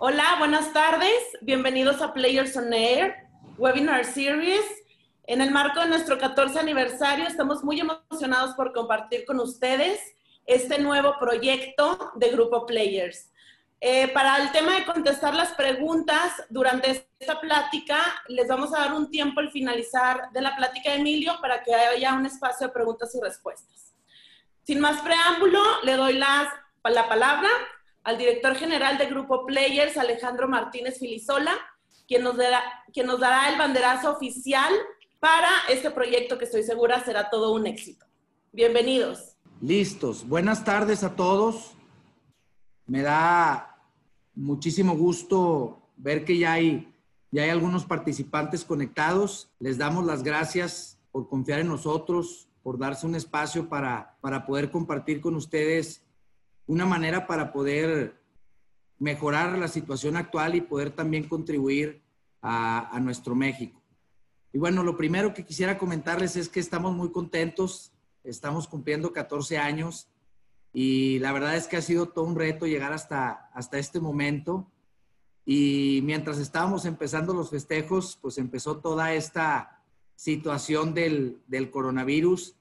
Hola, buenas tardes. Bienvenidos a Players on Air, Webinar Series. En el marco de nuestro 14 aniversario, estamos muy emocionados por compartir con ustedes este nuevo proyecto de Grupo Players. Para el tema de contestar las preguntas durante esta plática, les vamos a dar un tiempo al finalizar de la plática de Emilio para que haya un espacio de preguntas y respuestas. Sin más preámbulo, le doy la palabra al director general de Grupo Players, Alejandro Martínez Filizola, quien nos dará el banderazo oficial para este proyecto que estoy segura será todo un éxito. Bienvenidos. Listos. Buenas tardes a todos. Me da muchísimo gusto ver que ya hay algunos participantes conectados. Les damos las gracias por confiar en nosotros, por darse un espacio para poder compartir con ustedes una manera para poder mejorar la situación actual y poder también contribuir a nuestro México. Y bueno, lo primero que quisiera comentarles es que estamos muy contentos, estamos cumpliendo 14 años y la verdad es que ha sido todo un reto llegar hasta este momento. Y mientras estábamos empezando los festejos, pues empezó toda esta situación del coronavirus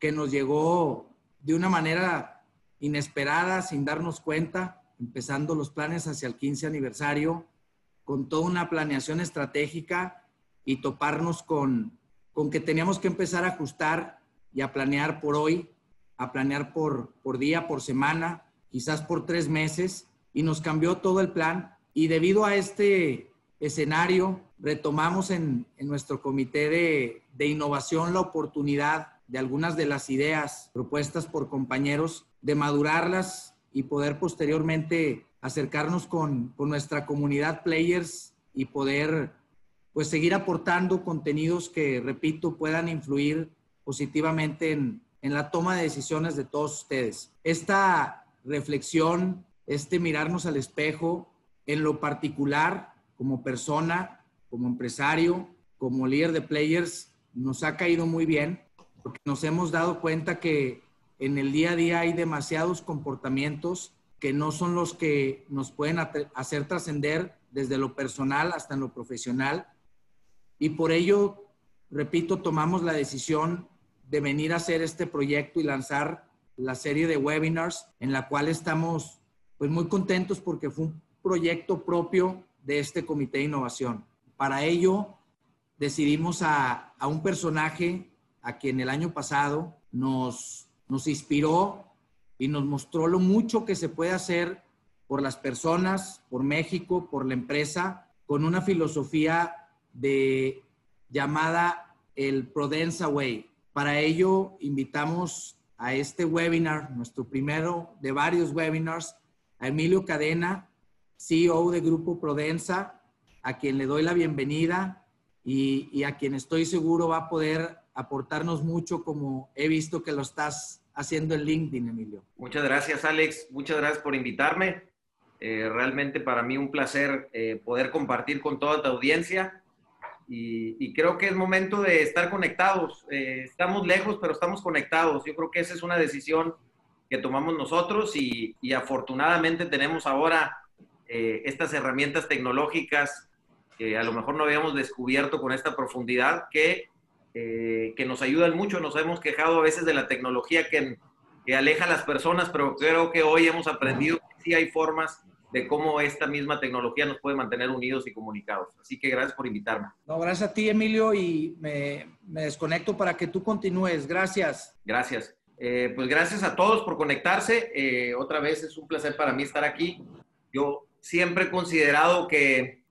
que nos llegó de una manera inesperada, sin darnos cuenta, empezando los planes hacia el 15 aniversario, con toda una planeación estratégica, y toparnos con que teníamos que empezar a ajustar y a planear por hoy, a planear por día, por semana, quizás por 3 meses, y nos cambió todo el plan. Y debido a este escenario, retomamos en nuestro comité de innovación la oportunidad de algunas de las ideas propuestas por compañeros, de madurarlas y poder posteriormente acercarnos con nuestra comunidad Players y poder pues seguir aportando contenidos que, repito, puedan influir positivamente en la toma de decisiones de todos ustedes. Esta reflexión, este mirarnos al espejo, en lo particular, como persona, como empresario, como líder de Players, nos ha caído muy bien, porque nos hemos dado cuenta que en el día a día hay demasiados comportamientos que no son los que nos pueden hacer trascender desde lo personal hasta en lo profesional. Y por ello, repito, tomamos la decisión de venir a hacer este proyecto y lanzar la serie de webinars en la cual estamos pues muy contentos porque fue un proyecto propio de este comité de innovación. Para ello decidimos a un personaje a quien el año pasado nos inspiró y nos mostró lo mucho que se puede hacer por las personas, por México, por la empresa, con una filosofía llamada el Prodensa Way. Para ello, invitamos a este webinar, nuestro primero de varios webinars, a Emilio Cadena, CEO de Grupo Prodensa, a quien le doy la bienvenida y a quien estoy seguro va a poder aportarnos mucho, como he visto que lo estás haciendo en LinkedIn, Emilio. Muchas gracias, Alex. Muchas gracias por invitarme. Realmente para mí un placer poder compartir con toda tu audiencia. Y creo que es momento de estar conectados. Estamos lejos, pero estamos conectados. Yo creo que esa es una decisión que tomamos nosotros y afortunadamente tenemos ahora estas herramientas tecnológicas que a lo mejor no habíamos descubierto con esta profundidad, que nos ayudan mucho. Nos hemos quejado a veces de la tecnología que aleja a las personas, pero creo que hoy hemos aprendido que sí hay formas de cómo esta misma tecnología nos puede mantener unidos y comunicados. Así que gracias por invitarme. No, gracias a ti, Emilio, y me desconecto para que tú continúes. Gracias. Gracias. Pues gracias a todos por conectarse. Otra vez es un placer para mí estar aquí. Yo siempre he considerado que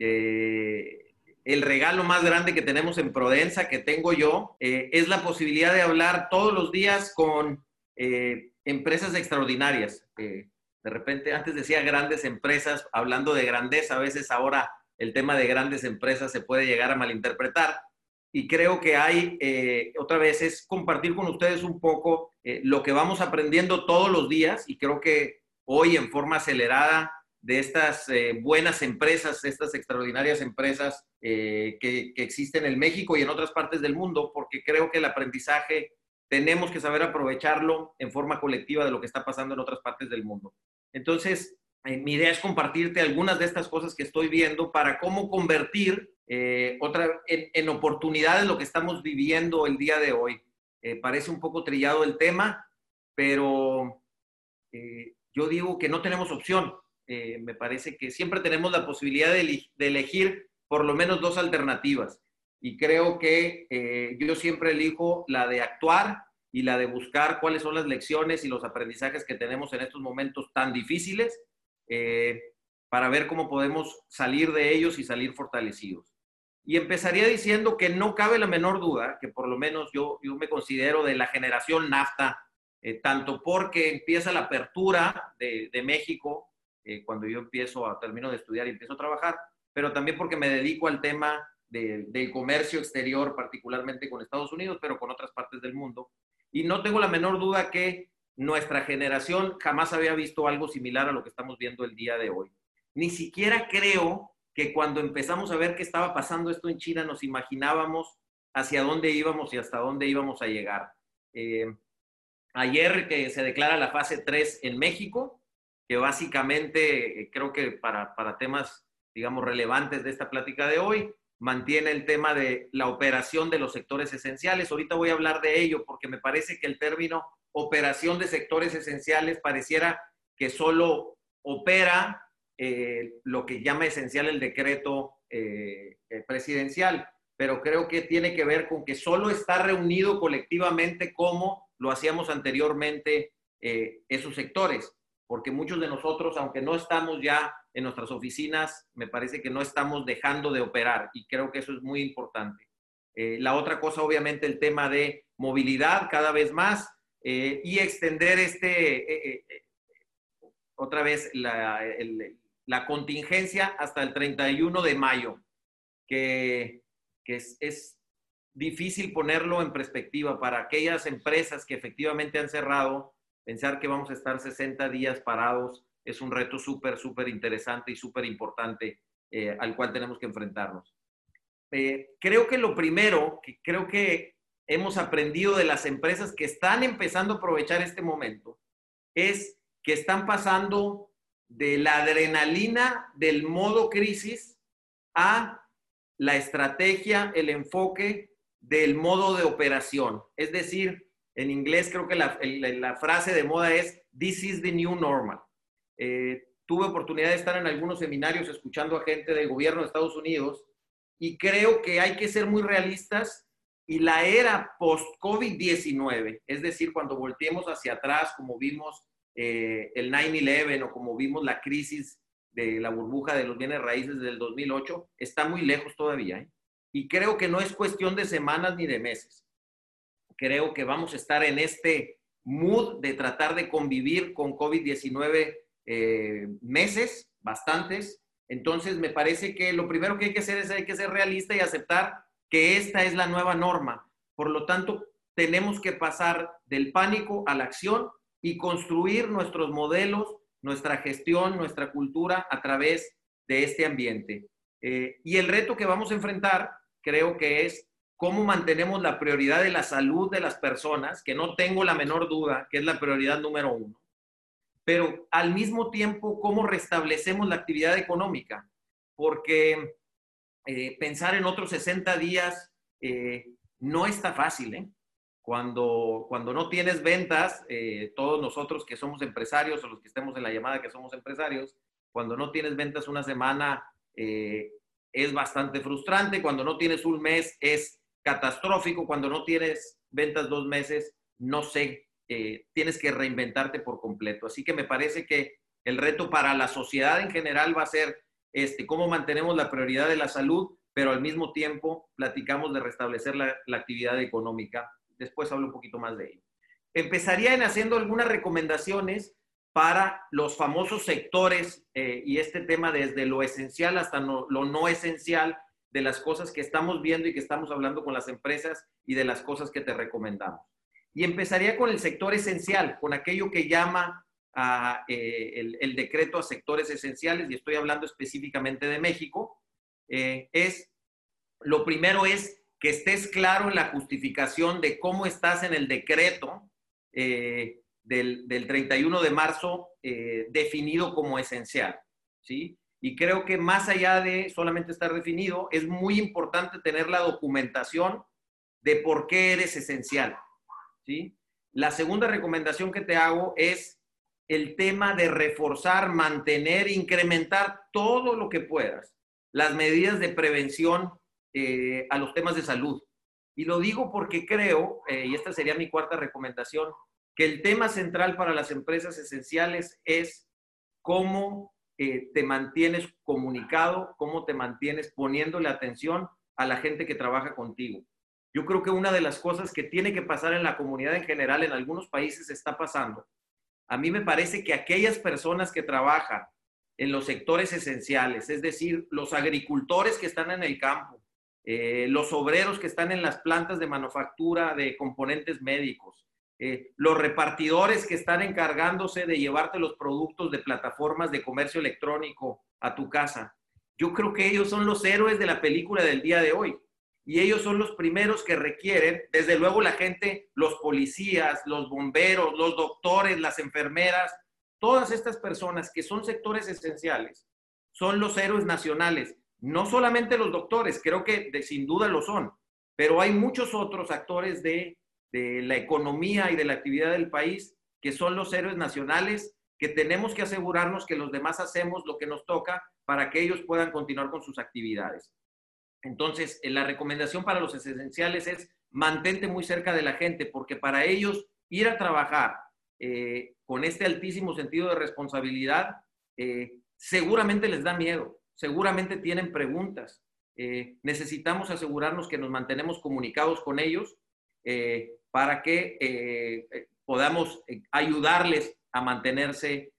el regalo más grande que tenemos en Prodensa, que tengo yo, es la posibilidad de hablar todos los días con empresas extraordinarias. De repente, antes decía grandes empresas, hablando de grandeza, a veces ahora el tema de grandes empresas se puede llegar a malinterpretar. Y creo que hay, otra vez, es compartir con ustedes un poco lo que vamos aprendiendo todos los días. Y creo que hoy, en forma acelerada, de estas buenas empresas, estas extraordinarias empresas que existen en México y en otras partes del mundo, porque creo que el aprendizaje tenemos que saber aprovecharlo en forma colectiva de lo que está pasando en otras partes del mundo. Entonces, mi idea es compartirte algunas de estas cosas que estoy viendo para cómo convertir en oportunidades lo que estamos viviendo el día de hoy. Parece un poco trillado el tema, pero yo digo que no tenemos opción. Me parece que siempre tenemos la posibilidad de elegir por lo menos dos alternativas. Y creo que yo siempre elijo la de actuar y la de buscar cuáles son las lecciones y los aprendizajes que tenemos en estos momentos tan difíciles, para ver cómo podemos salir de ellos y salir fortalecidos. Y empezaría diciendo que no cabe la menor duda, que por lo menos yo me considero de la generación NAFTA, tanto porque empieza la apertura de México, cuando yo termino de estudiar y empiezo a trabajar, pero también porque me dedico al tema del comercio exterior, particularmente con Estados Unidos, pero con otras partes del mundo. Y no tengo la menor duda que nuestra generación jamás había visto algo similar a lo que estamos viendo el día de hoy. Ni siquiera creo que cuando empezamos a ver qué estaba pasando esto en China nos imaginábamos hacia dónde íbamos y hasta dónde íbamos a llegar. Ayer que se declara la fase 3 en México, que básicamente creo que para temas, digamos, relevantes de esta plática de hoy, mantiene el tema de la operación de los sectores esenciales. Ahorita voy a hablar de ello porque me parece que el término operación de sectores esenciales pareciera que solo opera lo que llama esencial el decreto presidencial, pero creo que tiene que ver con que solo está reunido colectivamente como lo hacíamos anteriormente esos sectores, porque muchos de nosotros, aunque no estamos ya en nuestras oficinas, me parece que no estamos dejando de operar y creo que eso es muy importante. La otra cosa, obviamente, el tema de movilidad cada vez más y extender otra vez la contingencia hasta el 31 de mayo, que es difícil ponerlo en perspectiva para aquellas empresas que efectivamente han cerrado. Pensar que vamos a estar 60 días parados es un reto súper, súper interesante y súper importante al cual tenemos que enfrentarnos. Creo que lo primero que creo que hemos aprendido de las empresas que están empezando a aprovechar este momento es que están pasando de la adrenalina del modo crisis a la estrategia, el enfoque del modo de operación. Es decir, en inglés creo que la frase de moda es "This is the new normal". Tuve oportunidad de estar en algunos seminarios escuchando a gente del gobierno de Estados Unidos y creo que hay que ser muy realistas y la era post-COVID-19, es decir, cuando volteemos hacia atrás como vimos el 9/11 o como vimos la crisis de la burbuja de los bienes raíces del 2008, está muy lejos todavía, ¿eh? Y creo que no es cuestión de semanas ni de meses. Creo que vamos a estar en este mood de tratar de convivir con COVID-19 meses, bastantes. Entonces me parece que lo primero que hay que hacer es hay que ser realista y aceptar que esta es la nueva norma. Por lo tanto, tenemos que pasar del pánico a la acción y construir nuestros modelos, nuestra gestión, nuestra cultura a través de este ambiente. Y el reto que vamos a enfrentar creo que es cómo mantenemos la prioridad de la salud de las personas, que no tengo la menor duda que es la prioridad número 1, pero al mismo tiempo cómo restablecemos la actividad económica, porque pensar en otros 60 días no está fácil, ¿eh? Cuando no tienes ventas, todos nosotros que somos empresarios o los que estemos en la llamada que somos empresarios, cuando no tienes ventas una semana es bastante frustrante, cuando no tienes un mes es catastrófico, cuando no tienes ventas 2 meses, no sé, tienes que reinventarte por completo. Así que me parece que el reto para la sociedad en general va a ser cómo mantenemos la prioridad de la salud, pero al mismo tiempo platicamos de restablecer la actividad económica. Después hablo un poquito más de ello. Empezaría haciendo algunas recomendaciones para los famosos sectores y este tema desde lo esencial hasta lo no esencial de las cosas que estamos viendo y que estamos hablando con las empresas y de las cosas que te recomendamos. Y empezaría con el sector esencial, con aquello que llama el decreto a sectores esenciales, y estoy hablando específicamente de México. Lo primero es que estés claro en la justificación de cómo estás en el decreto del 31 de marzo definido como esencial, ¿sí? Y creo que más allá de solamente estar definido, es muy importante tener la documentación de por qué eres esencial, ¿sí? La segunda recomendación que te hago es el tema de reforzar, mantener, incrementar todo lo que puedas las medidas de prevención a los temas de salud. Y lo digo porque creo, y esta sería mi cuarta recomendación, que el tema central para las empresas esenciales es cómo te mantienes comunicado, cómo te mantienes poniéndole atención a la gente que trabaja contigo. Yo creo que una de las cosas que tiene que pasar en la comunidad en general, en algunos países está pasando. A mí me parece que aquellas personas que trabajan en los sectores esenciales, es decir, los agricultores que están en el campo, los obreros que están en las plantas de manufactura de componentes médicos, los repartidores que están encargándose de llevarte los productos de plataformas de comercio electrónico a tu casa. Yo creo que ellos son los héroes de la película del día de hoy y ellos son los primeros que requieren, desde luego la gente, los policías, los bomberos, los doctores, las enfermeras. Todas estas personas que son sectores esenciales son los héroes nacionales. No solamente los doctores, creo que sin duda lo son, pero hay muchos otros actores de la economía y de la actividad del país que son los héroes nacionales, que tenemos que asegurarnos que los demás hacemos lo que nos toca para que ellos puedan continuar con sus actividades. Entonces, la recomendación para los esenciales es mantente muy cerca de la gente, porque para ellos ir a trabajar con este altísimo sentido de responsabilidad, seguramente les da miedo, seguramente tienen preguntas. Necesitamos asegurarnos que nos mantenemos comunicados con ellos para que podamos ayudarles a mantenerse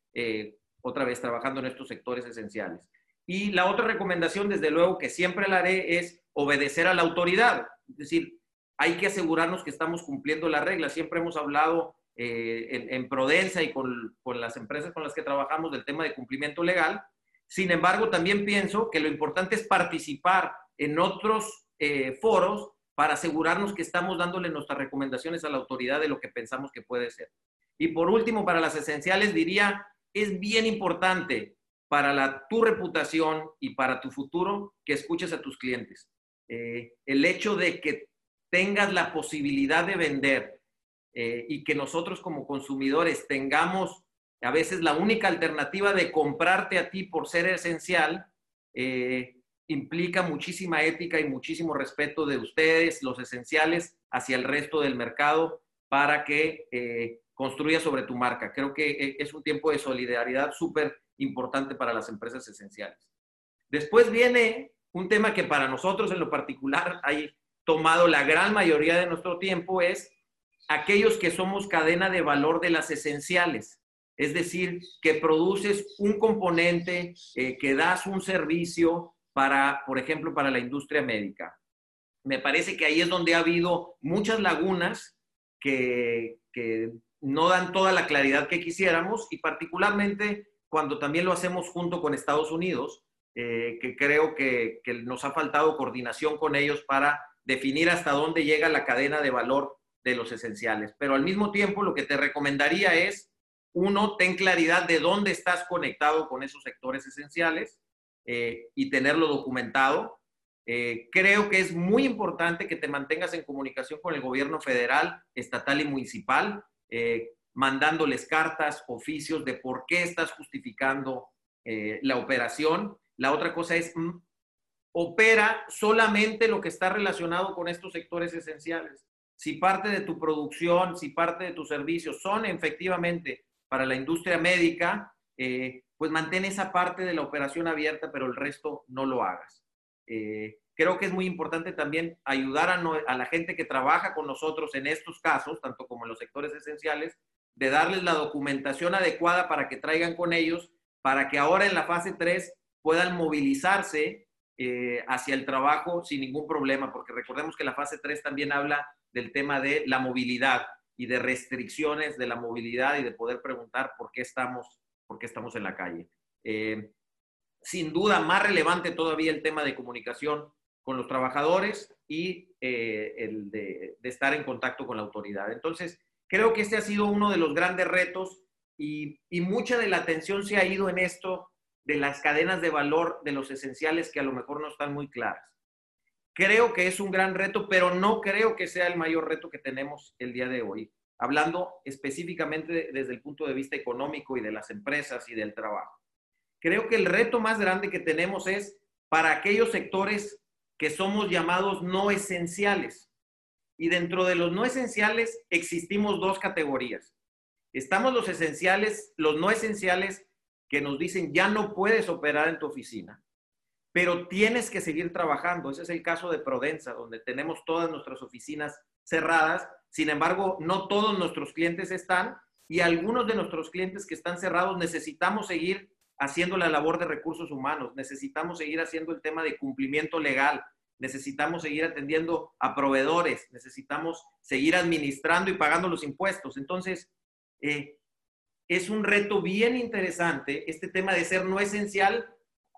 otra vez trabajando en estos sectores esenciales. Y la otra recomendación, desde luego, que siempre la haré, es obedecer a la autoridad. Es decir, hay que asegurarnos que estamos cumpliendo las reglas. Siempre hemos hablado en Prodensa y con las empresas con las que trabajamos del tema de cumplimiento legal. Sin embargo, también pienso que lo importante es participar en otros foros para asegurarnos que estamos dándole nuestras recomendaciones a la autoridad de lo que pensamos que puede ser. Y por último, para las esenciales diría, es bien importante para tu reputación y para tu futuro que escuches a tus clientes. El hecho de que tengas la posibilidad de vender y que nosotros como consumidores tengamos a veces la única alternativa de comprarte a ti por ser esencial, implica muchísima ética y muchísimo respeto de ustedes, los esenciales, hacia el resto del mercado para que construya sobre tu marca. Creo que es un tiempo de solidaridad súper importante para las empresas esenciales. Después viene un tema que para nosotros en lo particular ha tomado la gran mayoría de nuestro tiempo, es aquellos que somos cadena de valor de las esenciales, es decir, que produces un componente, que das un servicio para, por ejemplo, para la industria médica. Me parece que ahí es donde ha habido muchas lagunas que no dan toda la claridad que quisiéramos y particularmente cuando también lo hacemos junto con Estados Unidos, que creo que nos ha faltado coordinación con ellos para definir hasta dónde llega la cadena de valor de los esenciales. Pero al mismo tiempo lo que te recomendaría es, uno, ten claridad de dónde estás conectado con esos sectores esenciales y tenerlo documentado. Creo que es muy importante que te mantengas en comunicación con el gobierno federal, estatal y municipal, mandándoles cartas, oficios de por qué estás justificando la operación. La otra cosa es, opera solamente lo que está relacionado con estos sectores esenciales. Si parte de tu producción, si parte de tus servicios son efectivamente para la industria médica, pues mantén esa parte de la operación abierta, pero el resto no lo hagas. Creo que es muy importante también ayudar a la gente que trabaja con nosotros en estos casos, tanto como en los sectores esenciales, de darles la documentación adecuada para que traigan con ellos, para que ahora en la fase 3 puedan movilizarse hacia el trabajo sin ningún problema, porque recordemos que la fase 3 también habla del tema de la movilidad y de restricciones de la movilidad y de poder preguntar por qué estamos en la calle. Sin duda, más relevante todavía el tema de comunicación con los trabajadores y el de estar en contacto con la autoridad. Entonces, Creo que este ha sido uno de los grandes retos y mucha de la atención se ha ido en esto de las cadenas de valor, de los esenciales que a lo mejor no están muy claras. Creo que es un gran reto, pero no creo que sea el mayor reto que tenemos el día de hoy, hablando específicamente desde el punto de vista económico y de las empresas y del trabajo. Creo que el reto más grande que tenemos es para aquellos sectores que somos llamados no esenciales. Y dentro de los no esenciales existimos dos categorías. Estamos los esenciales, los no esenciales que nos dicen ya no puedes operar en tu oficina, pero tienes que seguir trabajando. Ese es el caso de Prodensa, donde tenemos todas nuestras oficinas cerradas. Sin embargo, no todos nuestros clientes están y algunos de nuestros clientes que están cerrados necesitamos seguir haciendo la labor de recursos humanos, necesitamos seguir haciendo el tema de cumplimiento legal, necesitamos seguir atendiendo a proveedores, necesitamos seguir administrando y pagando los impuestos. Entonces, es un reto bien interesante este tema de ser no esencial,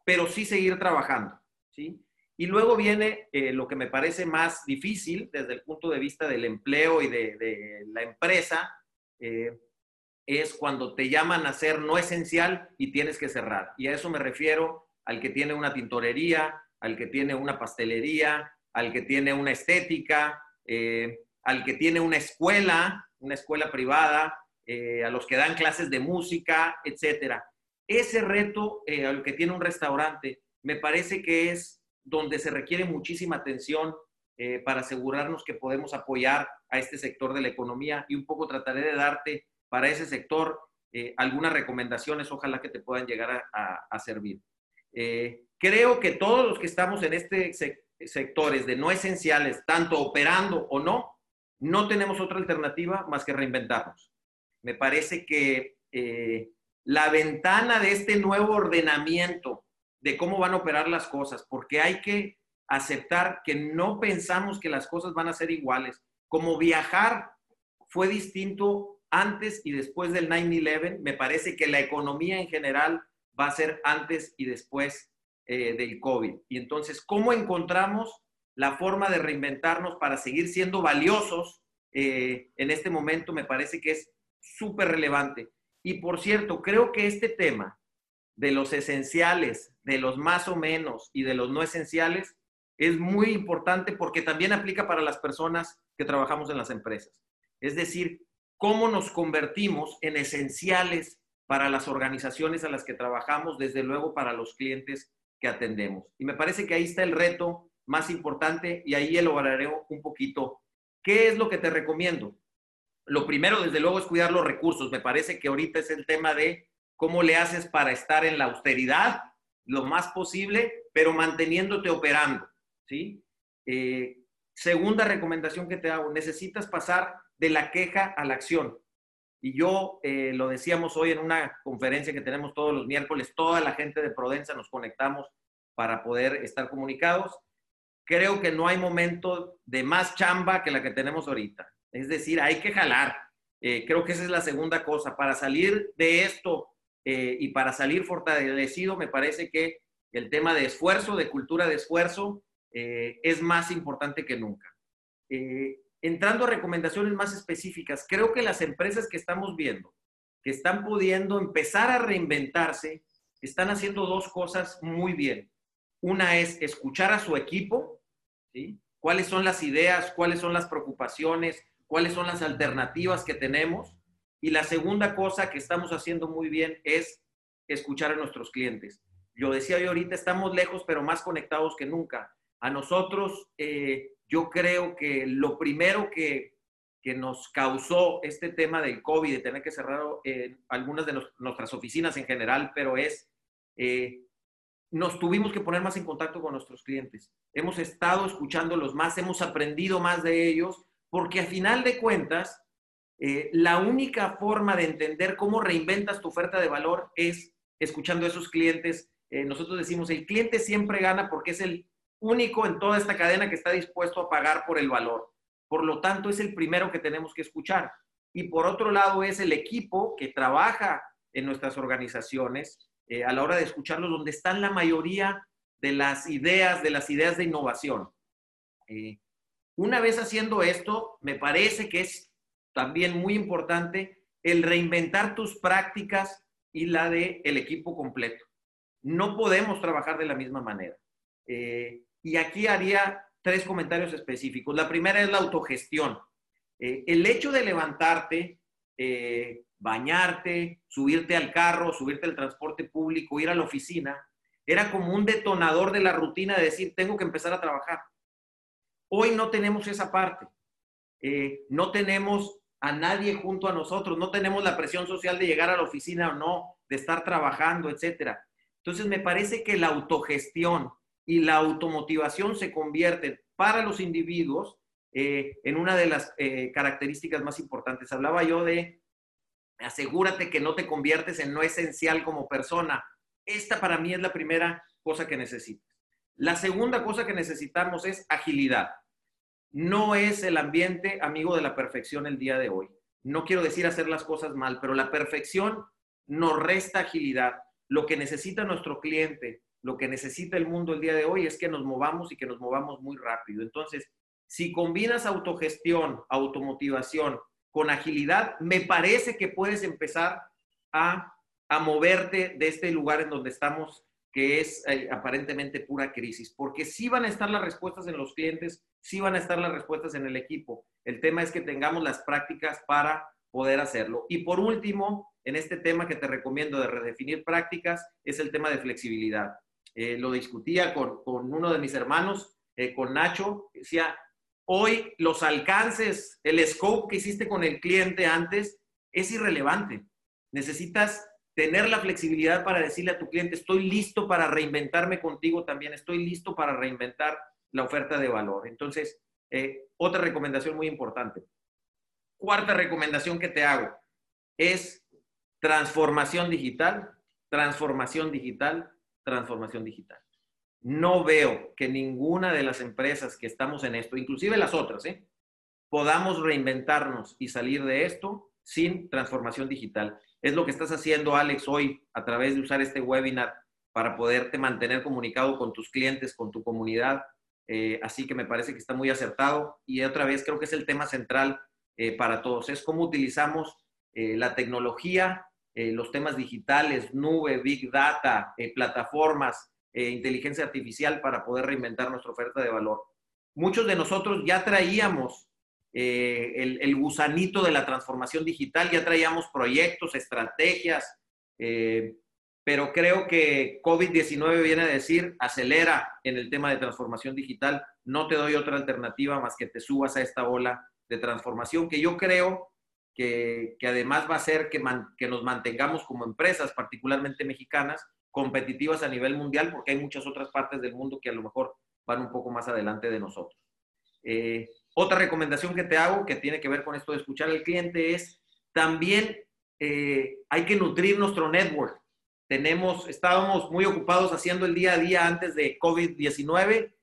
pero sí seguir trabajando, ¿sí? Y luego viene lo que me parece más difícil desde el punto de vista del empleo y de la empresa, es cuando te llaman a ser no esencial y tienes que cerrar. Y a eso me refiero al que tiene una tintorería, al que tiene una pastelería, al que tiene una estética, al que tiene una escuela privada, a los que dan clases de música, etc. Ese reto, al que tiene un restaurante, me parece que es donde se requiere muchísima atención para asegurarnos que podemos apoyar a este sector de la economía y un poco trataré de darte para ese sector algunas recomendaciones, ojalá que te puedan llegar a servir. Creo que todos los que estamos en este sectores de no esenciales, tanto operando o no, no tenemos otra alternativa más que reinventarnos. Me parece que la ventana de este nuevo ordenamiento de cómo van a operar las cosas, porque hay que aceptar que no pensamos que las cosas van a ser iguales. Como viajar fue distinto antes y después del 9/11, me parece que la economía en general va a ser antes y después del COVID. Y entonces, ¿cómo encontramos la forma de reinventarnos para seguir siendo valiosos en este momento? Me parece que es súper relevante. Y por cierto, creo que este tema de los esenciales, de los más o menos y de los no esenciales es muy importante porque también aplica para las personas que trabajamos en las empresas. Es decir, cómo nos convertimos en esenciales para las organizaciones a las que trabajamos, desde luego para los clientes que atendemos. Y me parece que ahí está el reto más importante y ahí elaboraré un poquito. ¿Qué es lo que te recomiendo? Lo primero, desde luego, es cuidar los recursos. Me parece que ahorita es el tema de cómo le haces para estar en la austeridad lo más posible, pero manteniéndote operando, ¿sí? Segunda recomendación que te hago, necesitas pasar de la queja a la acción. Y yo lo decíamos hoy en una conferencia que tenemos todos los miércoles, toda la gente de Prodensa nos conectamos para poder estar comunicados. Creo que no hay momento de más chamba que la que tenemos ahorita. Es decir, hay que jalar. Creo que esa es la segunda cosa. Para salir de esto y para salir fortalecido, me parece que el tema de esfuerzo, de cultura de esfuerzo, es más importante que nunca. Entrando a recomendaciones más específicas, creo que las empresas que estamos viendo, que están pudiendo empezar a reinventarse, están haciendo dos cosas muy bien. Una es escuchar a su equipo, ¿sí? ¿Cuáles son las ideas? ¿Cuáles son las preocupaciones? ¿Cuáles son las alternativas que tenemos? Y la segunda cosa que estamos haciendo muy bien es escuchar a nuestros clientes. Yo decía yo ahorita, estamos lejos, pero más conectados que nunca. A nosotros, yo creo que lo primero que nos causó este tema del COVID, de tener que cerrar algunas de nuestras oficinas en general, pero es, nos tuvimos que poner más en contacto con nuestros clientes. Hemos estado escuchándolos más, hemos aprendido más de ellos, porque a final de cuentas, la única forma de entender cómo reinventas tu oferta de valor es escuchando a esos clientes. Nosotros decimos, el cliente siempre gana porque es el único en toda esta cadena que está dispuesto a pagar por el valor. Por lo tanto, es el primero que tenemos que escuchar. Y por otro lado, es el equipo que trabaja en nuestras organizaciones a la hora de escucharlos, donde están la mayoría de las ideas de innovación. Una vez haciendo esto, me parece que es también muy importante, el reinventar tus prácticas y la del equipo completo. No podemos trabajar de la misma manera. Y aquí haría tres comentarios específicos. La primera es la autogestión. El hecho de levantarte, bañarte, subirte al carro, subirte al transporte público, ir a la oficina, era como un detonador de la rutina de decir, tengo que empezar a trabajar. Hoy no tenemos esa parte. No tenemos a nadie junto a nosotros, no tenemos la presión social de llegar a la oficina o no, de estar trabajando, etc. Entonces, me parece que la autogestión y la automotivación se convierten para los individuos en una de las características más importantes. Hablaba yo de asegúrate que no te conviertes en no esencial como persona. Esta para mí es la primera cosa que necesitas. La segunda cosa que necesitamos es agilidad. No es el ambiente amigo de la perfección el día de hoy. No quiero decir hacer las cosas mal, pero la perfección nos resta agilidad. Lo que necesita nuestro cliente, lo que necesita el mundo el día de hoy es que nos movamos y que nos movamos muy rápido. Entonces, si combinas autogestión, automotivación con agilidad, me parece que puedes empezar a moverte de este lugar en donde estamos, que es aparentemente pura crisis, porque sí van a estar las respuestas en los clientes, sí van a estar las respuestas en el equipo. El tema es que tengamos las prácticas para poder hacerlo. Y por último, en este tema que te recomiendo de redefinir prácticas, es el tema de flexibilidad. Lo discutía con uno de mis hermanos, con Nacho, decía, hoy los alcances, el scope que hiciste con el cliente antes es irrelevante. Necesitas tener la flexibilidad para decirle a tu cliente, estoy listo para reinventarme contigo también, estoy listo para reinventar la oferta de valor. Entonces, otra recomendación muy importante. Cuarta recomendación que te hago es transformación digital, transformación digital, transformación digital. No veo que ninguna de las empresas que estamos en esto, inclusive las otras, podamos reinventarnos y salir de esto sin transformación digital. Es lo que estás haciendo, Alex, hoy a través de usar este webinar para poderte mantener comunicado con tus clientes, con tu comunidad. Así que me parece que está muy acertado. Y otra vez creo que es el tema central para todos. Es cómo utilizamos la tecnología, los temas digitales, nube, big data, plataformas, inteligencia artificial para poder reinventar nuestra oferta de valor. Muchos de nosotros ya traíamos el gusanito de la transformación digital, ya traíamos proyectos, estrategias, pero creo que COVID-19 viene a decir, acelera en el tema de transformación digital, no te doy otra alternativa más que te subas a esta ola de transformación, que yo creo que además va a hacer que nos mantengamos como empresas, particularmente mexicanas, competitivas a nivel mundial, porque hay muchas otras partes del mundo que a lo mejor van un poco más adelante de nosotros. Otra recomendación que te hago, que tiene que ver con esto de escuchar al cliente, es también hay que nutrir nuestro network. Estábamos muy ocupados haciendo el día a día antes de COVID-19.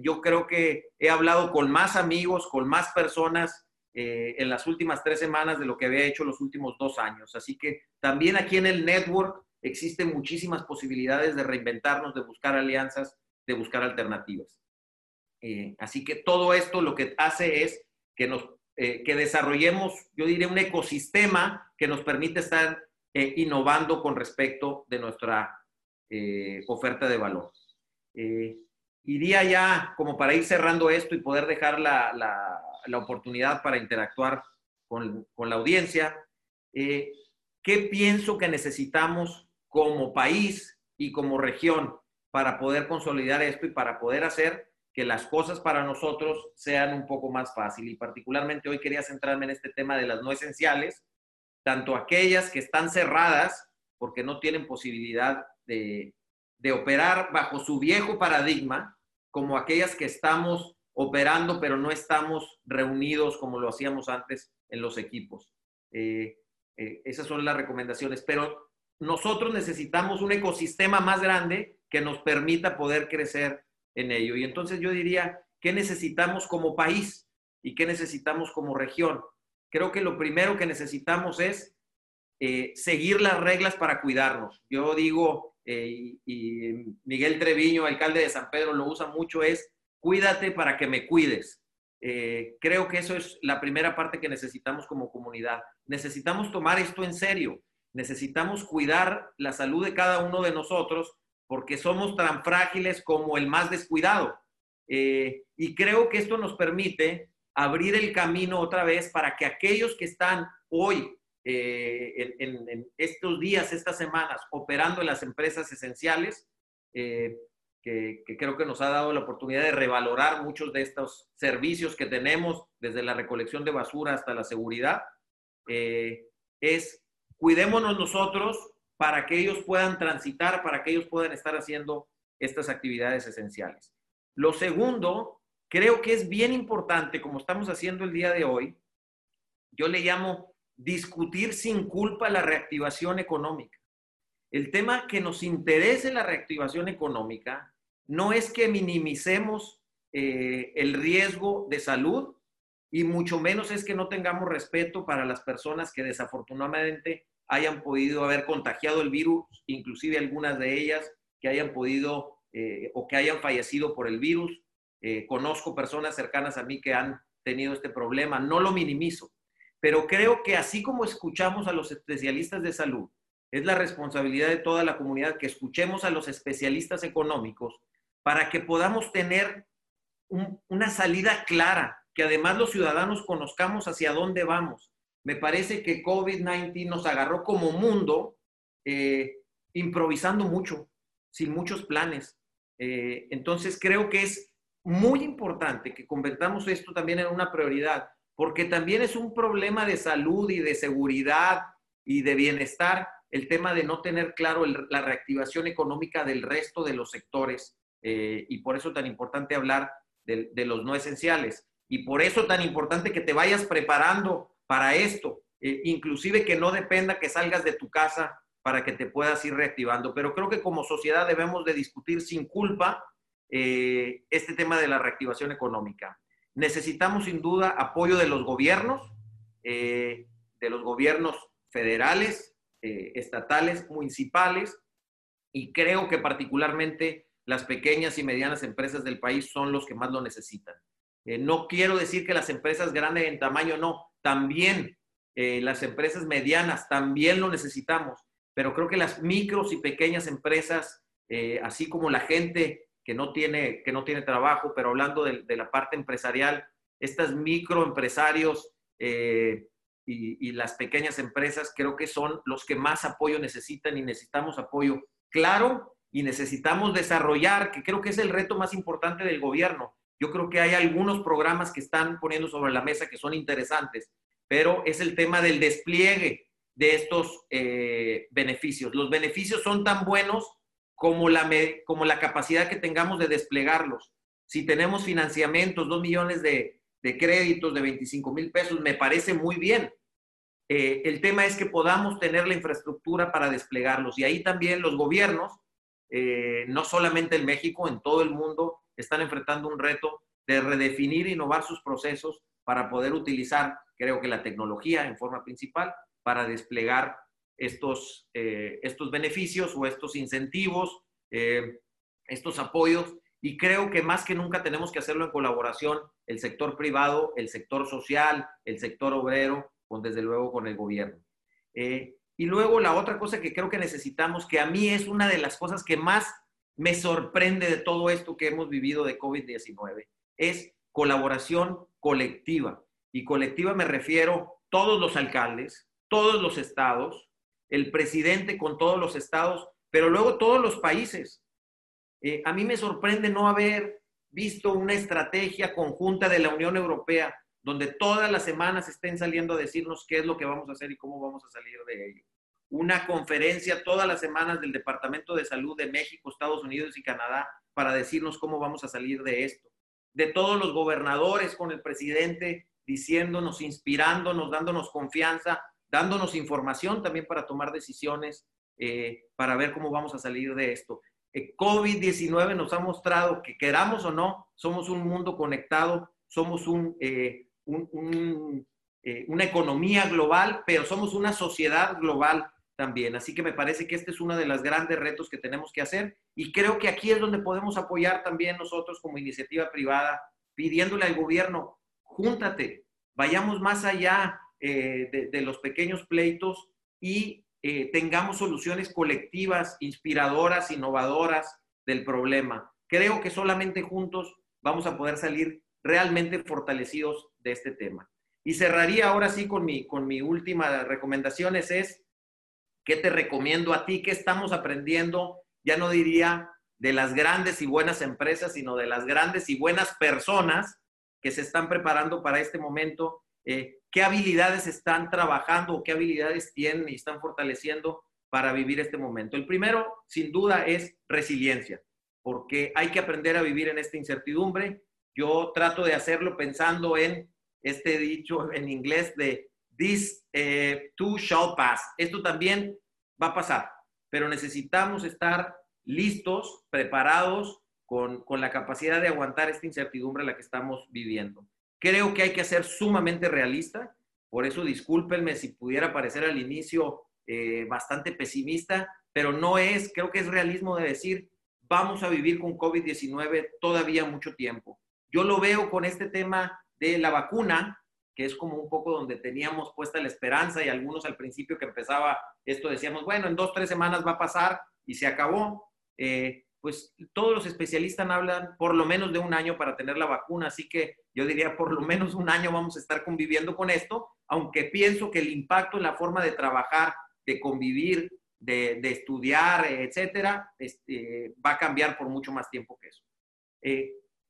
Yo creo que he hablado con más amigos, con más personas en las últimas 3 semanas de lo que había hecho los últimos 2 años. Así que también aquí en el network existen muchísimas posibilidades de reinventarnos, de buscar alianzas, de buscar alternativas. Así que todo esto lo que hace es que desarrollemos, yo diría, un ecosistema que nos permite estar innovando con respecto de nuestra oferta de valor. Iría ya como para ir cerrando esto y poder dejar la oportunidad para interactuar con la audiencia. ¿Qué pienso que necesitamos como país y como región para poder consolidar esto y para poder hacer que las cosas para nosotros sean un poco más fáciles? Y particularmente hoy quería centrarme en este tema de las no esenciales, tanto aquellas que están cerradas porque no tienen posibilidad de operar bajo su viejo paradigma, como aquellas que estamos operando pero no estamos reunidos como lo hacíamos antes en los equipos. Esas son las recomendaciones, pero nosotros necesitamos un ecosistema más grande que nos permita poder crecer en ello. Y entonces yo diría, ¿qué necesitamos como país y qué necesitamos como región? Creo que lo primero que necesitamos es seguir las reglas para cuidarnos. Yo digo, y Miguel Treviño, alcalde de San Pedro, lo usa mucho, es cuídate para que me cuides. Creo que eso es la primera parte que necesitamos como comunidad. Necesitamos tomar esto en serio. Necesitamos cuidar la salud de cada uno de nosotros porque somos tan frágiles como el más descuidado. Y creo que esto nos permite abrir el camino otra vez para que aquellos que están hoy, en estos días, estas semanas, operando en las empresas esenciales, que creo que nos ha dado la oportunidad de revalorar muchos de estos servicios que tenemos, desde la recolección de basura hasta la seguridad, es cuidémonos nosotros para que ellos puedan transitar, para que ellos puedan estar haciendo estas actividades esenciales. Lo segundo, creo que es bien importante, como estamos haciendo el día de hoy, yo le llamo discutir sin culpa la reactivación económica. El tema que nos interese la reactivación económica no es que minimicemos el riesgo de salud y mucho menos es que no tengamos respeto para las personas que desafortunadamente hayan podido haber contagiado el virus, inclusive algunas de ellas que hayan podido o que hayan fallecido por el virus. Conozco personas cercanas a mí que han tenido este problema, no lo minimizo, pero creo que así como escuchamos a los especialistas de salud, es la responsabilidad de toda la comunidad que escuchemos a los especialistas económicos para que podamos tener una salida clara, que además los ciudadanos conozcamos hacia dónde vamos. Me parece que COVID-19 nos agarró como mundo improvisando mucho, sin muchos planes. Entonces creo que es muy importante que convertamos esto también en una prioridad, porque también es un problema de salud y de seguridad y de bienestar el tema de no tener claro la reactivación económica del resto de los sectores y por eso tan importante hablar de los no esenciales y por eso tan importante que te vayas preparando para esto, inclusive que no dependa que salgas de tu casa para que te puedas ir reactivando. Pero creo que como sociedad debemos de discutir sin culpa este tema de la reactivación económica. Necesitamos sin duda apoyo de los gobiernos federales, estatales, municipales, y creo que particularmente las pequeñas y medianas empresas del país son los que más lo necesitan. No quiero decir que las empresas grandes en tamaño no, también las empresas medianas también lo necesitamos, pero creo que las micros y pequeñas empresas, así como la gente que no tiene trabajo, pero hablando de la parte empresarial, estas microempresarios y las pequeñas empresas creo que son los que más apoyo necesitan y necesitamos apoyo claro y necesitamos desarrollar, que creo que es el reto más importante del gobierno. Yo creo que hay algunos programas que están poniendo sobre la mesa que son interesantes, pero es el tema del despliegue de estos beneficios. Los beneficios son tan buenos como la capacidad que tengamos de desplegarlos. Si tenemos financiamientos, 2 millones de créditos de 25,000 pesos, me parece muy bien. El tema es que podamos tener la infraestructura para desplegarlos. Y ahí también los gobiernos, no solamente en México, en todo el mundo, están enfrentando un reto de redefinir e innovar sus procesos para poder utilizar, creo que la tecnología en forma principal, para desplegar estos beneficios o estos incentivos, estos apoyos. Y creo que más que nunca tenemos que hacerlo en colaboración el sector privado, el sector social, el sector obrero, desde luego con el gobierno. Y luego la otra cosa que creo que necesitamos, que a mí es una de las cosas que más me sorprende de todo esto que hemos vivido de COVID-19, es colaboración colectiva. Y colectiva me refiero todos los alcaldes, todos los estados, el presidente con todos los estados, pero luego todos los países. A mí me sorprende no haber visto una estrategia conjunta de la Unión Europea donde todas las semanas estén saliendo a decirnos qué es lo que vamos a hacer y cómo vamos a salir de ello. Una conferencia todas las semanas del Departamento de Salud de México, Estados Unidos y Canadá para decirnos cómo vamos a salir de esto. De todos los gobernadores con el presidente diciéndonos, inspirándonos, dándonos confianza, dándonos información también para tomar decisiones, para ver cómo vamos a salir de esto. COVID-19 nos ha mostrado que, queramos o no, somos un mundo conectado, somos una economía global, pero somos una sociedad global también. Así que me parece que este es uno de los grandes retos que tenemos que hacer y creo que aquí es donde podemos apoyar también nosotros como iniciativa privada, pidiéndole al gobierno, júntate, vayamos más allá de los pequeños pleitos y tengamos soluciones colectivas, inspiradoras, innovadoras del problema. Creo que solamente juntos vamos a poder salir realmente fortalecidos de este tema. Y cerraría ahora sí con mi última recomendación, es ¿qué te recomiendo a ti? ¿Qué estamos aprendiendo? Ya no diría de las grandes y buenas empresas, sino de las grandes y buenas personas que se están preparando para este momento. ¿Qué habilidades están trabajando o qué habilidades tienen y están fortaleciendo para vivir este momento? El primero, sin duda, es resiliencia, porque hay que aprender a vivir en esta incertidumbre. Yo trato de hacerlo pensando en este dicho en inglés de this too shall pass. Esto también va a pasar, pero necesitamos estar listos, preparados, con la capacidad de aguantar esta incertidumbre en la que estamos viviendo. Creo que hay que ser sumamente realista, por eso discúlpenme si pudiera parecer al inicio bastante pesimista, pero no es, creo que es realismo de decir, vamos a vivir con COVID-19 todavía mucho tiempo. Yo lo veo con este tema de la vacuna, que es como un poco donde teníamos puesta la esperanza y algunos al principio que empezaba esto decíamos, bueno, en 2 o 3 semanas va a pasar y se acabó. Pues todos los especialistas hablan por lo menos de 1 año para tener la vacuna, así que yo diría por lo menos 1 año vamos a estar conviviendo con esto, aunque pienso que el impacto en la forma de trabajar, de convivir, de estudiar, etcétera, va a cambiar por mucho más tiempo que eso.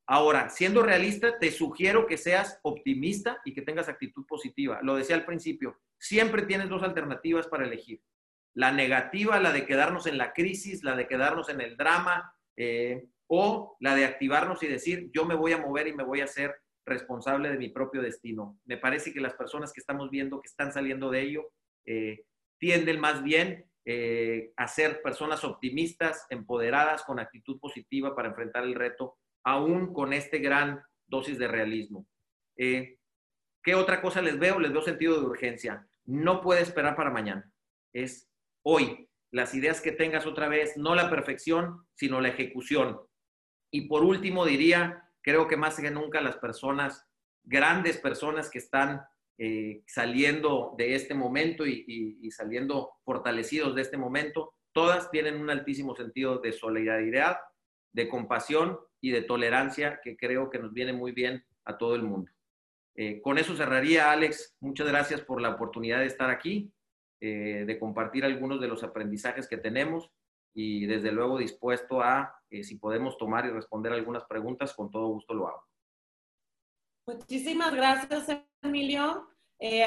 Ahora, siendo realista, te sugiero que seas optimista y que tengas actitud positiva. Lo decía al principio, siempre tienes 2 alternativas para elegir. La negativa, la de quedarnos en la crisis, la de quedarnos en el drama, o la de activarnos y decir, yo me voy a mover y me voy a hacer responsable de mi propio destino. Me parece que las personas que estamos viendo que están saliendo de ello tienden más bien a ser personas optimistas, empoderadas, con actitud positiva para enfrentar el reto, aún con este gran dosis de realismo. ¿Qué otra cosa les veo? Les veo sentido de urgencia. No puede esperar para mañana. Es hoy. Las ideas que tengas otra vez, no la perfección, sino la ejecución. Y por último diría, creo que más que nunca las personas, grandes personas que están saliendo de este momento y saliendo fortalecidos de este momento, todas tienen un altísimo sentido de solidaridad, de compasión y de tolerancia que creo que nos viene muy bien a todo el mundo. Con eso cerraría, Alex. Muchas gracias por la oportunidad de estar aquí, de compartir algunos de los aprendizajes que tenemos y desde luego dispuesto a, si podemos tomar y responder algunas preguntas, con todo gusto lo hago. Muchísimas gracias, Emilio.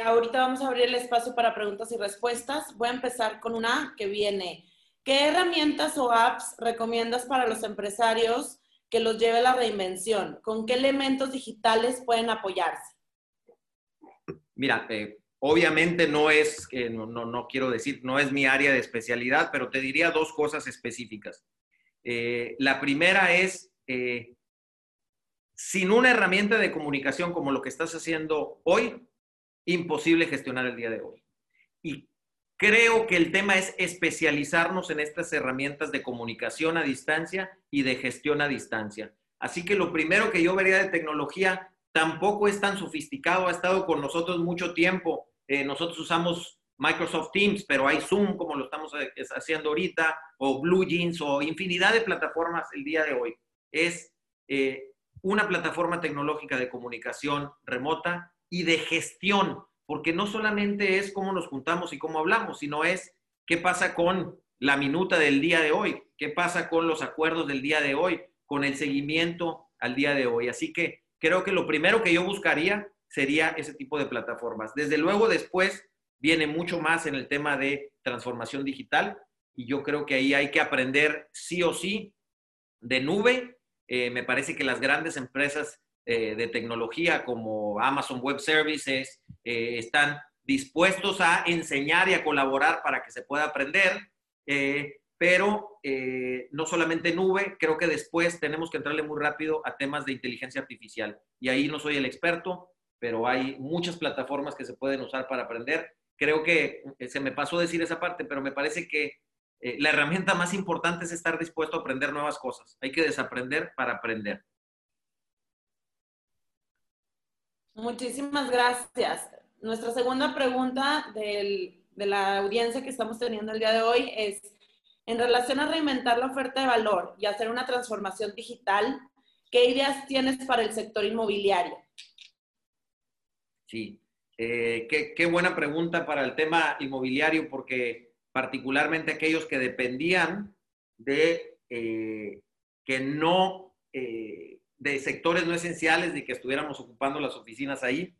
Ahorita vamos a abrir el espacio para preguntas y respuestas. Voy a empezar con una que viene. ¿Qué herramientas o apps recomiendas para los empresarios que los lleve a la reinvención? ¿Con qué elementos digitales pueden apoyarse? Mira, obviamente no es, no quiero decir, no es mi área de especialidad, pero te diría 2 cosas específicas. La primera es, sin una herramienta de comunicación como lo que estás haciendo hoy, imposible gestionar el día de hoy. Y creo que el tema es especializarnos en estas herramientas de comunicación a distancia y de gestión a distancia. Así que lo primero que yo vería de tecnología tampoco es tan sofisticado, ha estado con nosotros mucho tiempo. Nosotros usamos Microsoft Teams, pero hay Zoom como lo estamos haciendo ahorita, o BlueJeans, o infinidad de plataformas el día de hoy. Es una plataforma tecnológica de comunicación remota y de gestión. Porque no solamente es cómo nos juntamos y cómo hablamos, sino es qué pasa con la minuta del día de hoy, qué pasa con los acuerdos del día de hoy, con el seguimiento al día de hoy. Así que creo que lo primero que yo buscaría sería ese tipo de plataformas. Desde luego después viene mucho más en el tema de transformación digital y yo creo que ahí hay que aprender sí o sí de nube. Me parece que las grandes empresas de tecnología como Amazon Web Services están dispuestos a enseñar y a colaborar para que se pueda aprender, pero no solamente nube, creo que después tenemos que entrarle muy rápido a temas de inteligencia artificial. Y ahí no soy el experto, pero hay muchas plataformas que se pueden usar para aprender. Creo que se me pasó decir esa parte, pero me parece que la herramienta más importante es estar dispuesto a aprender nuevas cosas. Hay que desaprender para aprender. Muchísimas gracias. Nuestra segunda pregunta de la audiencia que estamos teniendo el día de hoy es, en relación a reinventar la oferta de valor y hacer una transformación digital, ¿qué ideas tienes para el sector inmobiliario? Sí, qué buena pregunta para el tema inmobiliario, porque particularmente aquellos que dependían de de sectores no esenciales, de que estuviéramos ocupando las oficinas ahí.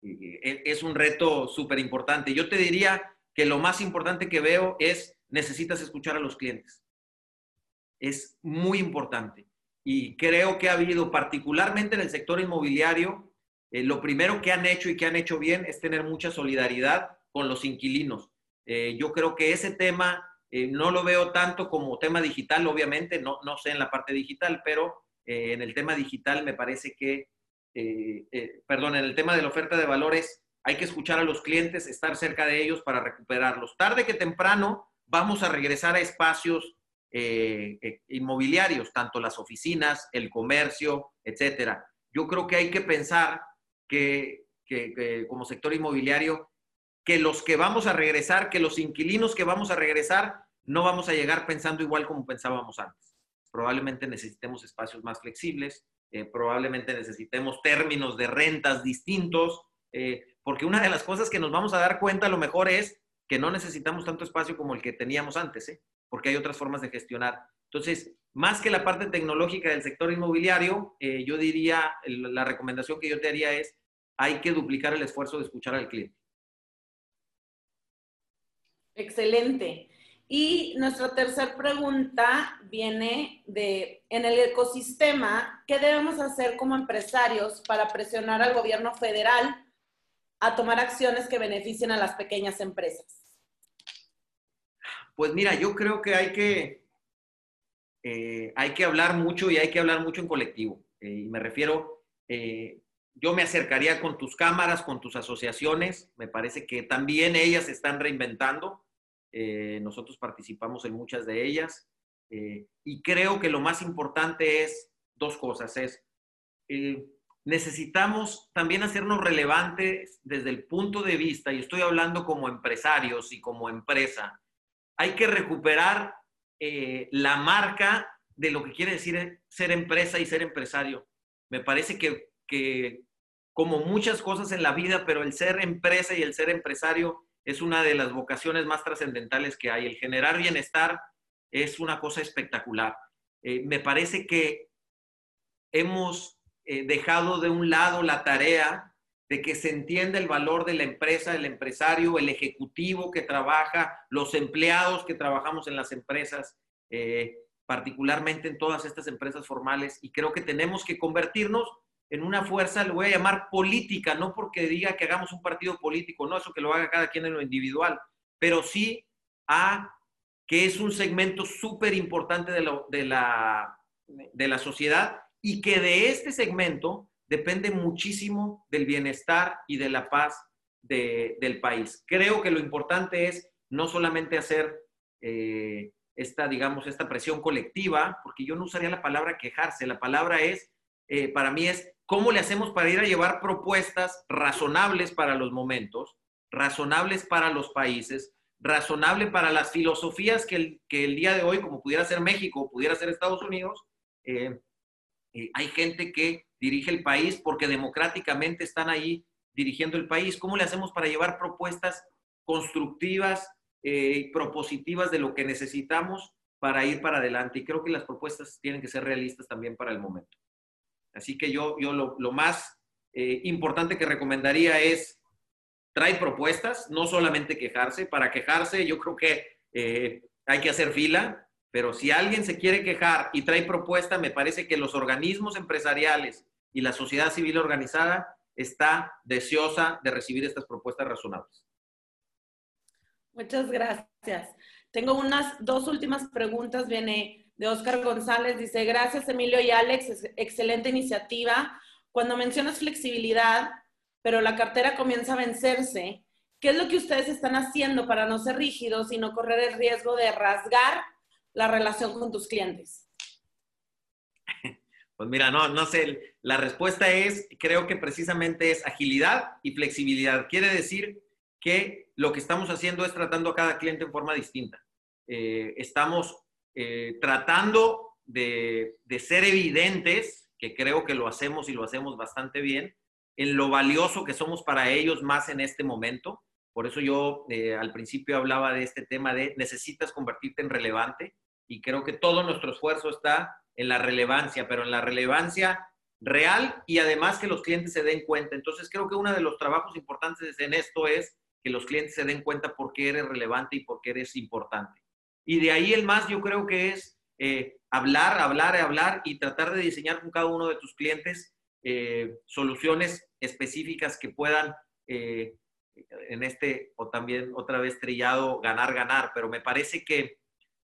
Es un reto súper importante. Yo te diría que lo más importante que veo es, necesitas escuchar a los clientes. Es muy importante. Y creo que ha habido, particularmente en el sector inmobiliario, lo primero que han hecho y que han hecho bien es tener mucha solidaridad con los inquilinos. Yo creo que ese tema... no lo veo tanto como tema digital, obviamente, no sé en la parte digital, pero en el tema digital me parece que, en el tema de la oferta de valores, hay que escuchar a los clientes, estar cerca de ellos para recuperarlos. Tarde que temprano vamos a regresar a espacios inmobiliarios, tanto las oficinas, el comercio, etcétera. Yo creo que hay que pensar que como sector inmobiliario, que los que vamos a regresar, que los inquilinos que vamos a regresar, no vamos a llegar pensando igual como pensábamos antes. Probablemente necesitemos espacios más flexibles, probablemente necesitemos términos de rentas distintos, porque una de las cosas que nos vamos a dar cuenta a lo mejor es que no necesitamos tanto espacio como el que teníamos antes, porque hay otras formas de gestionar. Entonces, más que la parte tecnológica del sector inmobiliario, yo diría, la recomendación que yo te haría es, hay que duplicar el esfuerzo de escuchar al cliente. Excelente. Y nuestra tercera pregunta viene de, en el ecosistema, ¿qué debemos hacer como empresarios para presionar al gobierno federal a tomar acciones que beneficien a las pequeñas empresas? Pues mira, yo creo que hay que hablar mucho y hay que hablar mucho en colectivo. Y me refiero, yo me acercaría con tus cámaras, con tus asociaciones. Me parece que también ellas se están reinventando. Nosotros participamos en muchas de ellas. Y creo que lo más importante es dos cosas. Necesitamos también hacernos relevantes desde el punto de vista, y estoy hablando como empresarios y como empresa. Hay que recuperar la marca de lo que quiere decir ser empresa y ser empresario. Me parece que como muchas cosas en la vida, pero el ser empresa y el ser empresario es una de las vocaciones más trascendentales que hay. El generar bienestar es una cosa espectacular. Me parece que hemos dejado de un lado la tarea de que se entienda el valor de la empresa, el empresario, el ejecutivo que trabaja, los empleados que trabajamos en las empresas, particularmente en todas estas empresas formales. Y creo que tenemos que convertirnos en una fuerza, lo voy a llamar política, no porque diga que hagamos un partido político, no, eso que lo haga cada quien en lo individual, pero sí a que es un segmento súper importante de la sociedad y que de este segmento depende muchísimo del bienestar y de la paz del país. Creo que lo importante es no solamente hacer esta presión colectiva, porque yo no usaría la palabra quejarse, la palabra es, para mí es, ¿cómo le hacemos para ir a llevar propuestas razonables para los momentos, razonables para los países, razonable para las filosofías que el día de hoy, como pudiera ser México, pudiera ser Estados Unidos, hay gente que dirige el país porque democráticamente están ahí dirigiendo el país? ¿Cómo le hacemos para llevar propuestas constructivas, propositivas de lo que necesitamos para ir para adelante? Y creo que las propuestas tienen que ser realistas también para el momento. Así que yo lo más importante que recomendaría es traer propuestas, no solamente quejarse. Para quejarse yo creo que hay que hacer fila, pero si alguien se quiere quejar y trae propuesta, me parece que los organismos empresariales y la sociedad civil organizada está deseosa de recibir estas propuestas razonables. Muchas gracias. Tengo unas dos últimas preguntas. De Óscar González, dice, gracias Emilio y Alex, excelente iniciativa. Cuando mencionas flexibilidad, pero la cartera comienza a vencerse, ¿qué es lo que ustedes están haciendo para no ser rígidos y no correr el riesgo de rasgar la relación con tus clientes? Pues mira, no sé. La respuesta es, creo que precisamente es agilidad y flexibilidad. Quiere decir que lo que estamos haciendo es tratando a cada cliente en forma distinta. Estamos tratando de ser evidentes, que creo que lo hacemos y lo hacemos bastante bien, en lo valioso que somos para ellos más en este momento. Por eso yo al principio hablaba de este tema de necesitas convertirte en relevante, y creo que todo nuestro esfuerzo está en la relevancia, pero en la relevancia real y además que los clientes se den cuenta. Entonces creo que uno de los trabajos importantes en esto es que los clientes se den cuenta por qué eres relevante y por qué eres importante. Y de ahí el más yo creo que es hablar y tratar de diseñar con cada uno de tus clientes soluciones específicas que puedan, en este, o también otra vez trillado, ganar, pero me parece que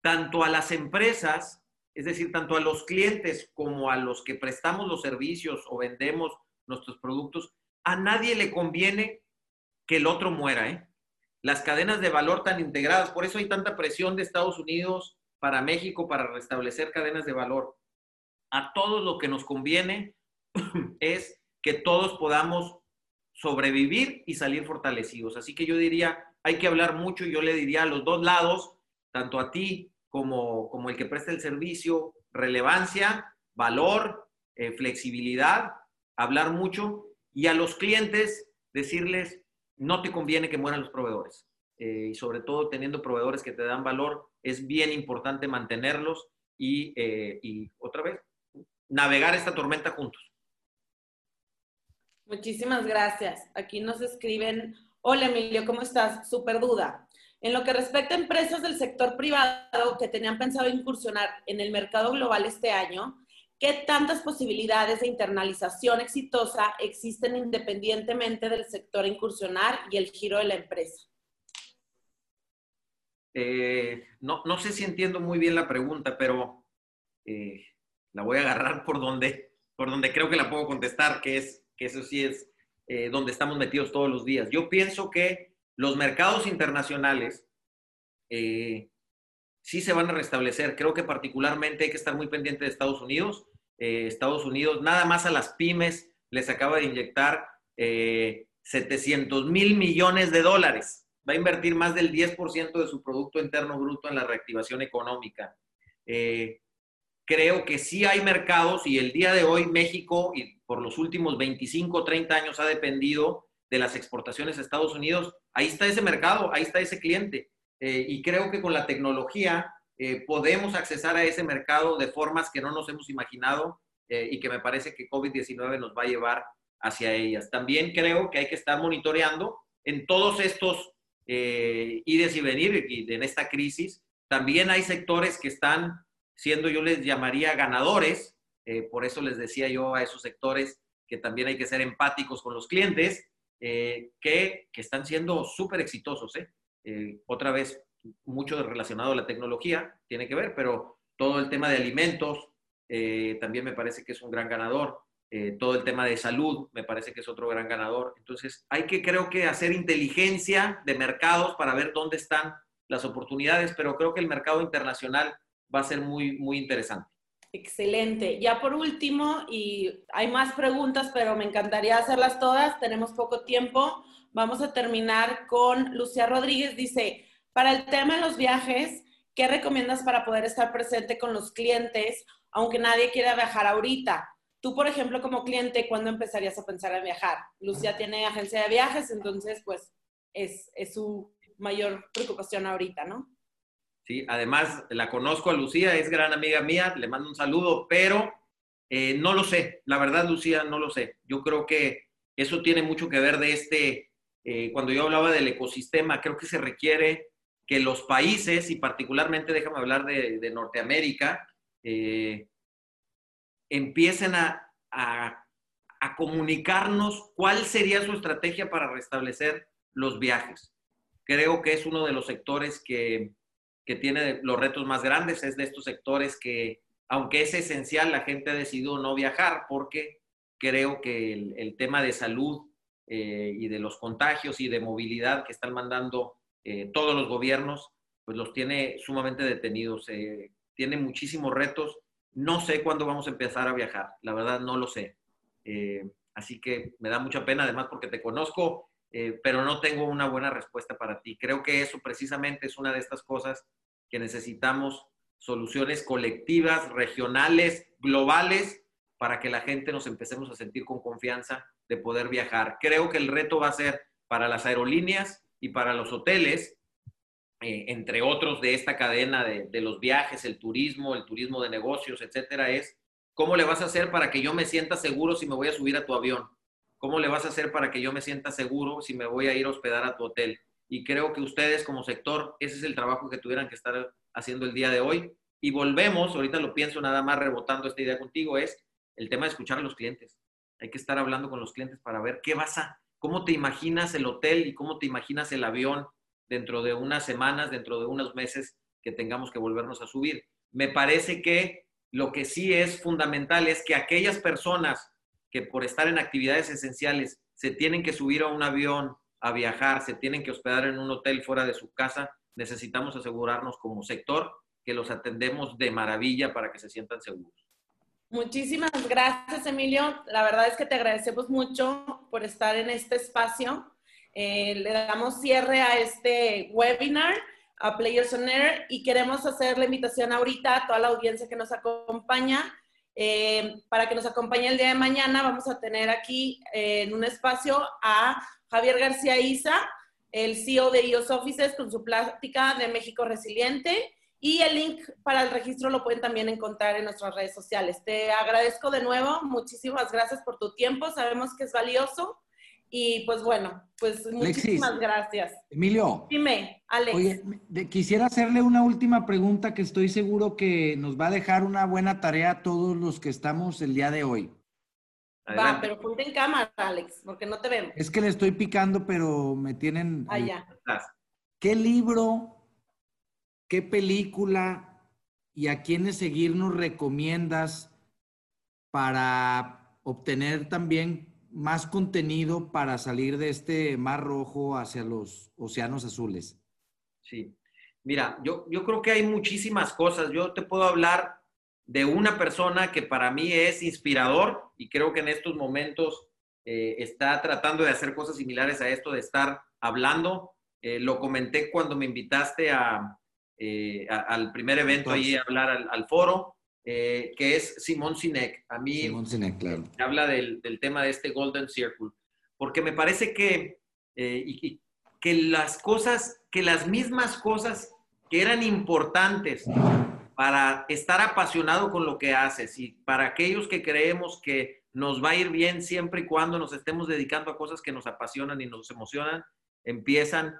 tanto a las empresas, es decir, tanto a los clientes como a los que prestamos los servicios o vendemos nuestros productos, a nadie le conviene que el otro muera, ¿eh? Las cadenas de valor tan integradas, por eso hay tanta presión de Estados Unidos para México para restablecer cadenas de valor. A todos lo que nos conviene es que todos podamos sobrevivir y salir fortalecidos. Así que yo diría, hay que hablar mucho, y yo le diría a los dos lados, tanto a ti como el que presta el servicio, relevancia, valor, flexibilidad, hablar mucho, y a los clientes decirles, no te conviene que mueran los proveedores. Y sobre todo teniendo proveedores que te dan valor, es bien importante mantenerlos y otra vez, navegar esta tormenta juntos. Muchísimas gracias. Aquí nos escriben, hola Emilio, ¿cómo estás? Súper duda. En lo que respecta a empresas del sector privado que tenían pensado incursionar en el mercado global este año, ¿qué tantas posibilidades de internalización exitosa existen independientemente del sector a incursionar y el giro de la empresa? No sé si entiendo muy bien la pregunta, pero la voy a agarrar por donde creo que la puedo contestar, que es que eso sí es donde estamos metidos todos los días. Yo pienso que los mercados internacionales sí se van a restablecer. Creo que particularmente hay que estar muy pendiente de Estados Unidos. Estados Unidos, nada más a las pymes, les acaba de inyectar $700 mil millones. Va a invertir más del 10% de su Producto Interno Bruto en la reactivación económica. Creo que sí hay mercados, y el día de hoy México, y por los últimos 25 o 30 años ha dependido de las exportaciones a Estados Unidos. Ahí está ese mercado, ahí está ese cliente. Y creo que con la tecnología podemos accesar a ese mercado de formas que no nos hemos imaginado y que me parece que COVID-19 nos va a llevar hacia ellas. También creo que hay que estar monitoreando en todos estos ides y venir, y en esta crisis. También hay sectores que están siendo, yo les llamaría ganadores, por eso les decía yo a esos sectores que también hay que ser empáticos con los clientes, que están siendo súper exitosos. Otra vez, mucho relacionado a la tecnología, tiene que ver, pero todo el tema de alimentos también me parece que es un gran ganador. Todo el tema de salud me parece que es otro gran ganador. Entonces, hay que, creo que, hacer inteligencia de mercados para ver dónde están las oportunidades, pero creo que el mercado internacional va a ser muy, muy interesante. Excelente. Ya por último, y hay más preguntas, pero me encantaría hacerlas todas. Tenemos poco tiempo. Vamos a terminar con Lucía Rodríguez. Dice, para el tema de los viajes, ¿qué recomiendas para poder estar presente con los clientes, aunque nadie quiera viajar ahorita? Tú, por ejemplo, como cliente, ¿cuándo empezarías a pensar en viajar? Lucía tiene agencia de viajes, entonces, pues, es su mayor preocupación ahorita, ¿no? Sí, además la conozco a Lucía, es gran amiga mía, le mando un saludo, pero no lo sé, la verdad, Lucía, no lo sé. Yo creo que eso tiene mucho que ver de cuando yo hablaba del ecosistema, creo que se requiere que los países, y particularmente déjame hablar de Norteamérica, empiecen a comunicarnos cuál sería su estrategia para restablecer los viajes. Creo que es uno de los sectores que tiene los retos más grandes, es de estos sectores que, aunque es esencial, la gente ha decidido no viajar, porque creo que el tema de salud y de los contagios y de movilidad que están mandando todos los gobiernos, pues los tiene sumamente detenidos. Tiene muchísimos retos No sé cuándo vamos a empezar a viajar, la verdad no lo sé. Así que me da mucha pena, además porque te conozco, pero no tengo una buena respuesta para ti. Creo que eso precisamente es una de estas cosas que necesitamos, soluciones colectivas, regionales, globales, para que la gente nos empecemos a sentir con confianza de poder viajar. Creo que el reto va a ser para las aerolíneas y para los hoteles, entre otros de esta cadena de los viajes, el turismo de negocios, etcétera, es ¿cómo le vas a hacer para que yo me sienta seguro si me voy a subir a tu avión? ¿Cómo le vas a hacer para que yo me sienta seguro si me voy a ir a hospedar a tu hotel? Y creo que ustedes como sector, ese es el trabajo que tuvieran que estar haciendo el día de hoy. Y volvemos, ahorita lo pienso nada más rebotando esta idea contigo, es el tema de escuchar a los clientes. Hay que estar hablando con los clientes para ver qué vas a, cómo te imaginas el hotel y cómo te imaginas el avión dentro de unas semanas, dentro de unos meses que tengamos que volvernos a subir. Me parece que lo que sí es fundamental es que aquellas personas que por estar en actividades esenciales se tienen que subir a un avión, a viajar, se tienen que hospedar en un hotel fuera de su casa, necesitamos asegurarnos como sector que los atendemos de maravilla para que se sientan seguros. Muchísimas gracias, Emilio. La verdad es que te agradecemos mucho por estar en este espacio. Le damos cierre a este webinar, a Players on Air, y queremos hacer la invitación ahorita a toda la audiencia que nos acompaña, para que nos acompañe el día de mañana. Vamos a tener aquí en un espacio a Javier García Iza, el CEO de IOS Offices, con su plática de México Resiliente, y el link para el registro lo pueden también encontrar en nuestras redes sociales. Te agradezco de nuevo, muchísimas gracias por tu tiempo, sabemos que es valioso. Y pues bueno, pues muchísimas Alexis, gracias. Emilio. Dime, Alex. Oye, quisiera hacerle una última pregunta que estoy seguro que nos va a dejar una buena tarea a todos los que estamos el día de hoy. Adelante. Va, pero ponte en cámara, Alex, porque no te vemos. Es que le estoy picando, pero me tienen... Allá. ¿Qué libro, qué película y a quiénes seguir nos recomiendas para obtener también más contenido para salir de este mar rojo hacia los océanos azules? Sí. Mira, yo creo que hay muchísimas cosas. Yo te puedo hablar de una persona que para mí es inspirador y creo que en estos momentos está tratando de hacer cosas similares a esto, de estar hablando. Lo comenté cuando me invitaste al primer evento. Entonces, ahí a hablar al foro. Que es Simón Sinek. A mí Simón Sinek, claro. Habla del tema de este Golden Circle, porque me parece que las cosas, que las mismas cosas que eran importantes para estar apasionado con lo que haces y para aquellos que creemos que nos va a ir bien siempre y cuando nos estemos dedicando a cosas que nos apasionan y nos emocionan, empiezan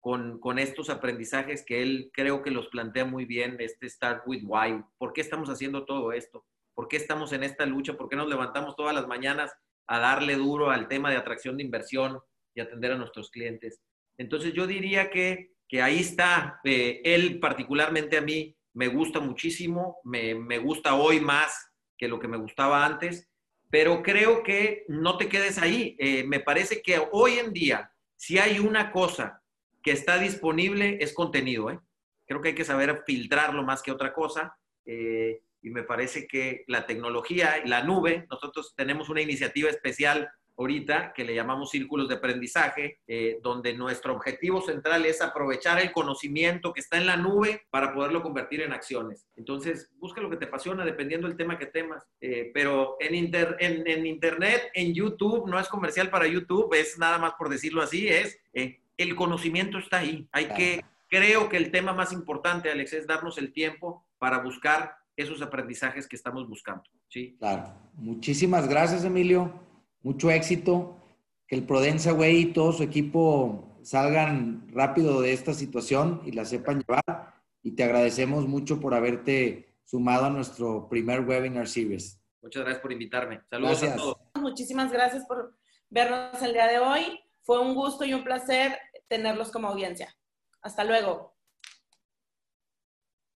con estos aprendizajes que él creo que los plantea muy bien, este Start With Why. ¿Por qué estamos haciendo todo esto? ¿Por qué estamos en esta lucha? ¿Por qué nos levantamos todas las mañanas a darle duro al tema de atracción de inversión y atender a nuestros clientes? Entonces yo diría que ahí está. Él particularmente a mí me gusta muchísimo, me gusta hoy más que lo que me gustaba antes, pero creo que no te quedes ahí. Me parece que hoy en día, si hay una cosa que está disponible es contenido, ¿eh? Creo que hay que saber filtrarlo más que otra cosa, y me parece que la tecnología, la nube, nosotros tenemos una iniciativa especial ahorita que le llamamos Círculos de Aprendizaje, donde nuestro objetivo central es aprovechar el conocimiento que está en la nube para poderlo convertir en acciones. Entonces, busca lo que te apasiona dependiendo del tema que temas, pero en internet, en YouTube, no es comercial para YouTube, es nada más por decirlo así, es... el conocimiento está ahí. Creo que el tema más importante, Alex, es darnos el tiempo para buscar esos aprendizajes que estamos buscando, ¿sí? Claro. Muchísimas gracias, Emilio. Mucho éxito. Que el Prodensa Way y todo su equipo salgan rápido de esta situación y la sepan llevar. Y te agradecemos mucho por haberte sumado a nuestro primer webinar series. Muchas gracias por invitarme. Saludos a todos. Muchísimas gracias por vernos el día de hoy. Fue un gusto y un placer tenerlos como audiencia. Hasta luego.